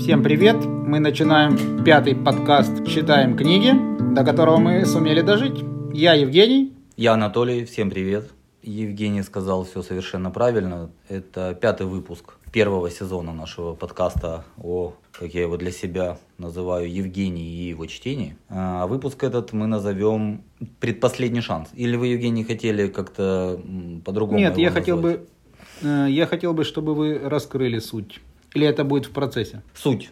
Всем привет! Мы начинаем 5-й подкаст «Читаем книги», до которого мы сумели дожить. Я Евгений. Я Анатолий. Всем привет. Евгений сказал все совершенно правильно. Это 5-й выпуск первого сезона нашего подкаста о, как я его для себя называю, Евгении и его чтении. А выпуск этот мы назовем «Предпоследний шанс». Или вы, Евгений, хотели как-то по-другому? Нет, я хотел бы, чтобы вы раскрыли суть. Или это будет в процессе? Суть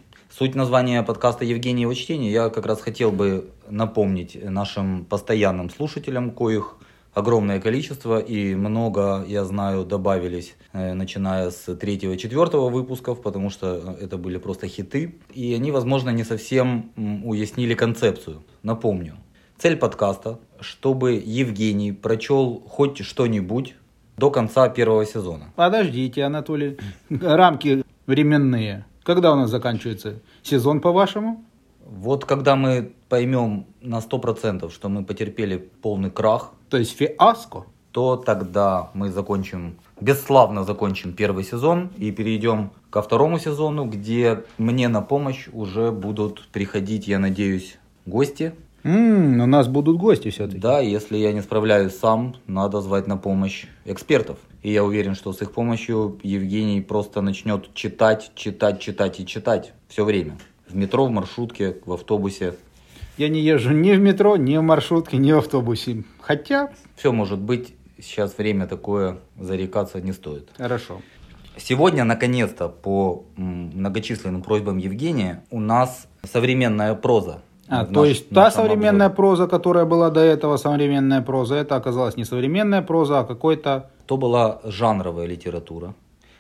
названия подкаста «Евгений и его чтение». Я как раз хотел бы напомнить нашим постоянным слушателям, коих огромное количество и много, я знаю, добавились, начиная с 3-го и 4-го выпусков, потому что это были просто хиты. И они, возможно, не совсем уяснили концепцию. Напомню, цель подкаста, чтобы Евгений прочел хоть что-нибудь до конца первого сезона. Подождите, Анатолий, рамки временные. Когда у нас заканчивается сезон, по-вашему? Вот когда мы поймем на 100%, что мы потерпели полный крах, то есть фиаско, то тогда мы бесславно закончим первый сезон и перейдем ко второму сезону, где мне на помощь уже будут приходить, я надеюсь, гости. У нас будут гости все-таки. Да, если я не справляюсь сам, надо звать на помощь экспертов. И я уверен, что с их помощью Евгений просто начнет читать все время. В метро, в маршрутке, в автобусе. Я не езжу ни в метро, ни в маршрутке, ни в автобусе. Хотя... все может быть. Сейчас время такое, зарекаться не стоит. Хорошо. Сегодня, наконец-то, по многочисленным просьбам Евгения, у нас современная проза. Современная проза, которая была до этого, современная проза, это оказалась не современная проза, а какой-то... То была жанровая литература,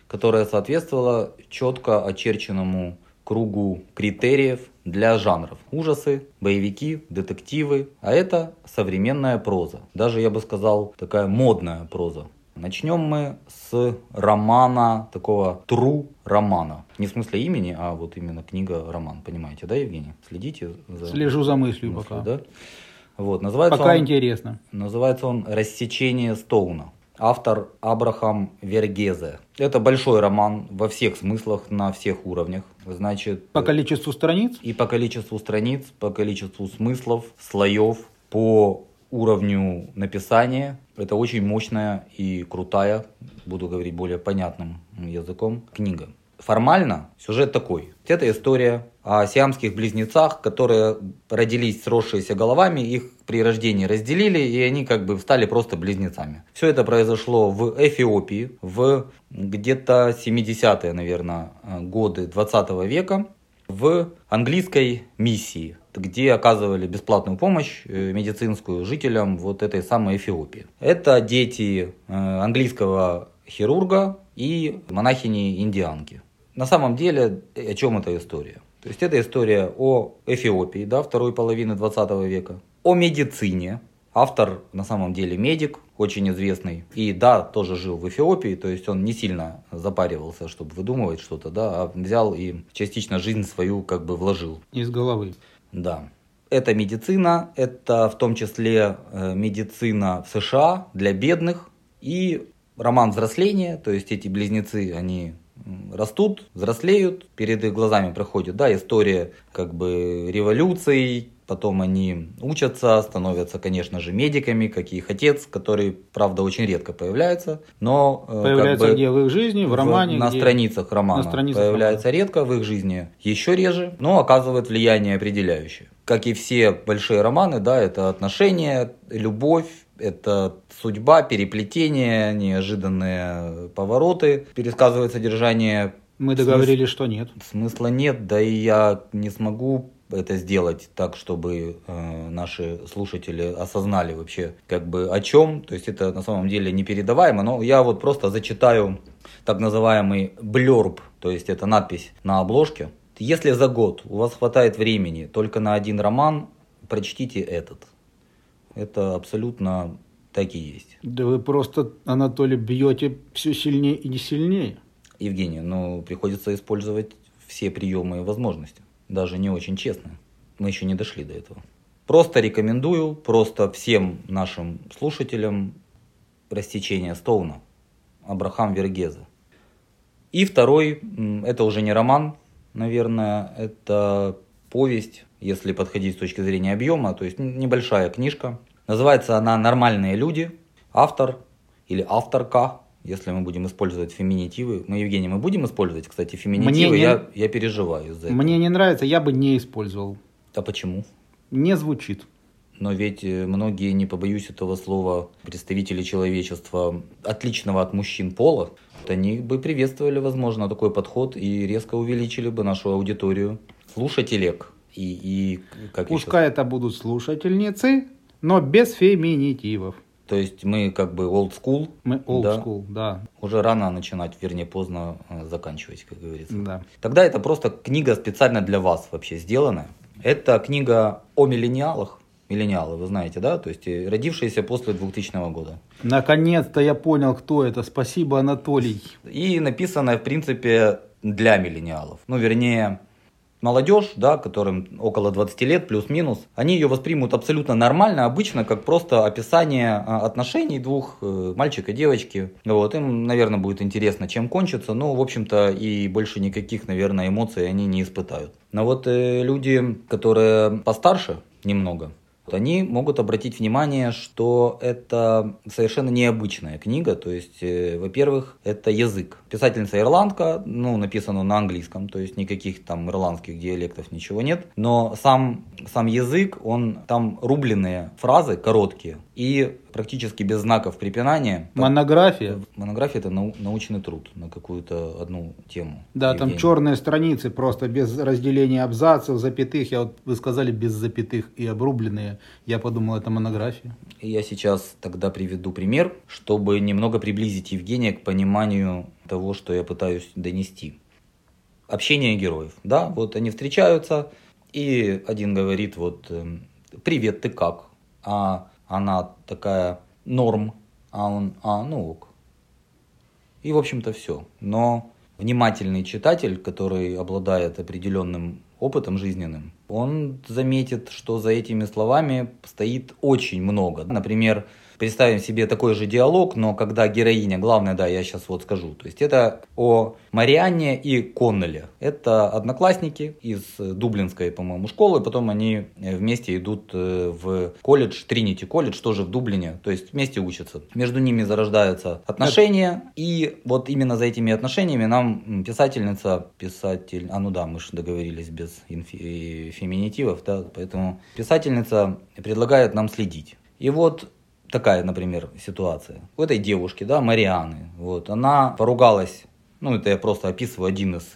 которая соответствовала четко очерченному кругу критериев для жанров. Ужасы, боевики, детективы. А это современная проза. Даже, я бы сказал, такая модная проза. Начнем мы с романа, такого тру-романа. Не в смысле имени, а вот именно книга-роман. Понимаете, да, Евгений? Следите за... Слежу за мыслью пока. Да? Вот, интересно. Называется он «Рассечение Стоуна». Автор Абрахам Вергезе. Это большой роман во всех смыслах, на всех уровнях. Значит, по количеству страниц? И по количеству страниц, по количеству смыслов, слоев, по уровню написания. Это очень мощная и крутая, буду говорить более понятным языком, книга. Формально сюжет такой. Это история о сиамских близнецах, которые родились сросшиеся головами, их при рождении разделили, и они как бы стали просто близнецами. Все это произошло в Эфиопии в где-то 70-е, наверное, годы 20 века в английской миссии, где оказывали бесплатную помощь медицинскую жителям вот этой самой Эфиопии. Это дети английского хирурга и монахини-индианки. На самом деле, о чем эта история? То есть, это история о Эфиопии, да, второй половины 20 века, о медицине. Автор, на самом деле, медик, очень известный. И да, тоже жил в Эфиопии, то есть, он не сильно запаривался, чтобы выдумывать что-то, да, а взял и частично жизнь свою как бы вложил. Из головы. Да. Это медицина, это в том числе медицина в США для бедных и роман взросления, то есть, эти близнецы, они... растут, взрослеют, перед их глазами проходит, да, история как бы революций, потом они учатся, становятся, конечно же, медиками, как и их отец, который, правда, очень редко появляется, но... Появляется как бы, где в их жизни, в романе? На страницах романа. На страницах появляется романа. Редко, в их жизни еще реже, но оказывает влияние определяющее. Как и все большие романы, да, это отношения, любовь, это судьба, переплетение, неожиданные повороты, пересказывает содержание. Мы договорились, что нет. Смысла нет, да и я не смогу это сделать так, чтобы наши слушатели осознали вообще как бы о чем. То есть это на самом деле непередаваемо, но я вот просто зачитаю так называемый блёрб, то есть это надпись на обложке. Если за год у вас хватает времени только на один роман, прочтите этот. Это абсолютно так и есть. Да вы просто, Анатолий, бьете все сильнее и не сильнее. Евгений, приходится использовать все приемы и возможности. Даже не очень честно. Мы еще не дошли до этого. Просто рекомендую, просто всем нашим слушателям «Рассечение Стоуна» Абрахам Вергезе. И второй, это уже не роман, наверное, это повесть, если подходить с точки зрения объема, то есть небольшая книжка. Называется она «Нормальные люди». Автор или авторка, если мы будем использовать феминитивы. Ну, Евгений, мы будем использовать, кстати, феминитивы. Я переживаю из-за этого. Мне не нравится, я бы не использовал. А почему? Не звучит. Но ведь многие, не побоюсь этого слова, представители человечества, отличного от мужчин пола, они бы приветствовали, возможно, такой подход и резко увеличили бы нашу аудиторию слушателек. Как пускай это будут слушательницы, но без феминитивов. То есть мы как бы old school. Мы old school, да. Уже рано начинать, вернее, поздно заканчивать, как говорится. Да. Тогда это просто книга специально для вас вообще сделанная. Это книга о миллениалах. Миллениалы, вы знаете, да? То есть родившиеся после 2000 года. Наконец-то я понял, кто это. Спасибо, Анатолий. И написанная, в принципе, для миллениалов. Ну, вернее, молодежь, да, которым около 20 лет, плюс-минус, они ее воспримут абсолютно нормально, обычно, как просто описание отношений двух, мальчика и девочки. Вот, им, наверное, будет интересно, чем кончится, но, в общем-то, и больше никаких, наверное, эмоций они не испытают. Но вот люди, которые постарше немного, они могут обратить внимание, что это совершенно необычная книга. То есть, во-первых, это язык. Писательница ирландка, ну, написано на английском, то есть никаких там ирландских диалектов, ничего нет. Но сам язык, он там рубленые фразы, короткие и практически без знаков препинания. Монография. Монография – это научный труд на какую-то одну тему. Да, Евгения. Там черные страницы просто без разделения абзацев, запятых. Вы сказали без запятых и обрубленные. Я подумал, это монография. Я сейчас тогда приведу пример, чтобы немного приблизить Евгения к пониманию того, что я пытаюсь донести. Общение героев. Да, вот они встречаются, и один говорит, вот, «Привет, ты как?» А она такая, «Норм», а он, ну ок. И, в общем-то, все. Но внимательный читатель, который обладает определенным опытом жизненным, он заметит, что за этими словами стоит очень много. Например, представим себе такой же диалог, но когда героиня, главное, да, я сейчас вот скажу. То есть это о Марианне и Коннелле. Это одноклассники из дублинской, по-моему, школы. Потом они вместе идут в колледж, Тринити колледж, тоже в Дублине. То есть вместе учатся. Между ними зарождаются отношения. И вот именно за этими отношениями нам писательница... А ну да, мы же договорились без феминитивов, да, поэтому писательница предлагает нам следить. И вот такая, например, ситуация. У этой девушки, да, Марианы, вот, она поругалась, ну, это я просто описываю один из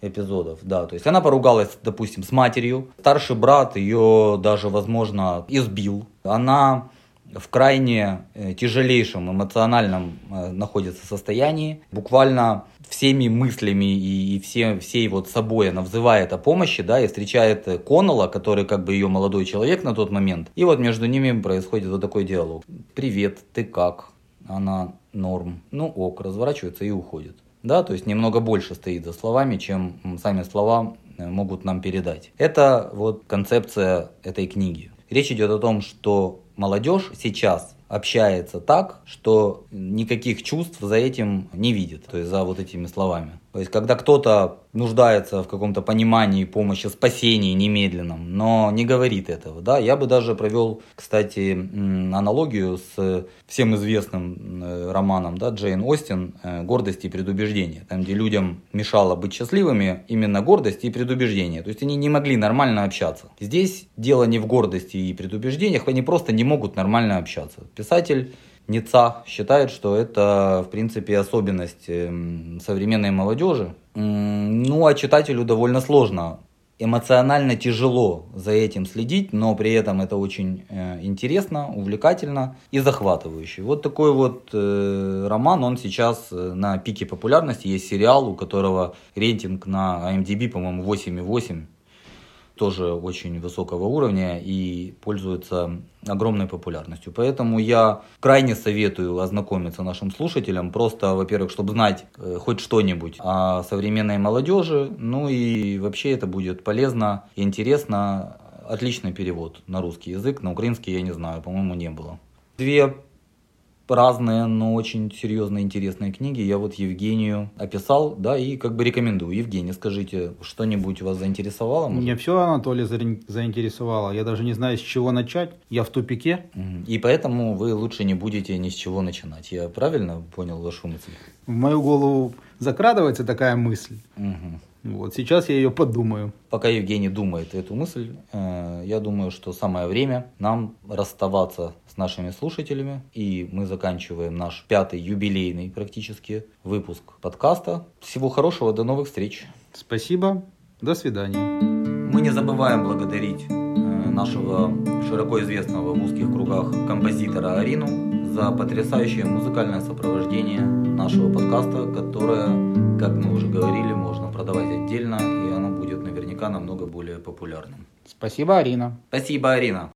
эпизодов, да, то есть она поругалась, допустим, с матерью, старший брат ее даже, возможно, избил, она в крайне тяжелейшем эмоциональном находится состоянии, буквально всеми мыслями и всей вот собой она взывает о помощи, да, и встречает Коннелла, который как бы ее молодой человек на тот момент, и вот между ними происходит вот такой диалог. «Привет, ты как?» Она «Норм». Ну ок, разворачивается и уходит. Да, то есть немного больше стоит за словами, чем сами слова могут нам передать. Это вот концепция этой книги. Речь идет о том, что молодежь сейчас общается так, что никаких чувств за этим не видит, то есть за вот этими словами. То есть когда кто-то нуждается в каком-то понимании, помощи, спасении немедленном, но не говорит этого, да, я бы даже провел, кстати, аналогию с всем известным романом, да, Джейн Остин «Гордость и предубеждение», там, где людям мешало быть счастливыми именно гордость и предубеждение, то есть они не могли нормально общаться. Здесь дело не в гордости и предубеждениях, они просто не могут нормально общаться. Писатель Ница считает, что это, в принципе, особенность современной молодежи. Ну, а читателю довольно сложно, эмоционально тяжело за этим следить, но при этом это очень интересно, увлекательно и захватывающе. Вот такой вот роман, он сейчас на пике популярности. Есть сериал, у которого рейтинг на IMDb, по-моему, 8,8. Тоже очень высокого уровня и пользуется огромной популярностью. Поэтому я крайне советую ознакомиться нашим слушателям, просто, во-первых, чтобы знать хоть что-нибудь о современной молодежи, ну и вообще это будет полезно, интересно, отличный перевод на русский язык, на украинский я не знаю, по-моему, не было. Две разные, но очень серьезные, интересные книги. Я вот Евгению описал, да, и как бы рекомендую. Евгения, скажите, что-нибудь вас заинтересовало? Может? Меня все, Анатолий, заинтересовало. Я даже не знаю, с чего начать. Я в тупике. И поэтому вы лучше не будете ни с чего начинать. Я правильно понял вашу мысль? В мою голову закрадывается такая мысль. Вот, сейчас я ее подумаю. Пока Евгений думает эту мысль, я думаю, что самое время нам расставаться с нашими слушателями. И мы заканчиваем наш 5-й юбилейный практически выпуск подкаста. Всего хорошего, до новых встреч. Спасибо, до свидания. Мы не забываем благодарить нашего широко известного в узких кругах композитора Арину за потрясающее музыкальное сопровождение нашего подкаста, которое, как мы уже говорили, можно продавать отдельно, и оно будет наверняка намного более популярным. Спасибо, Арина. Спасибо, Арина.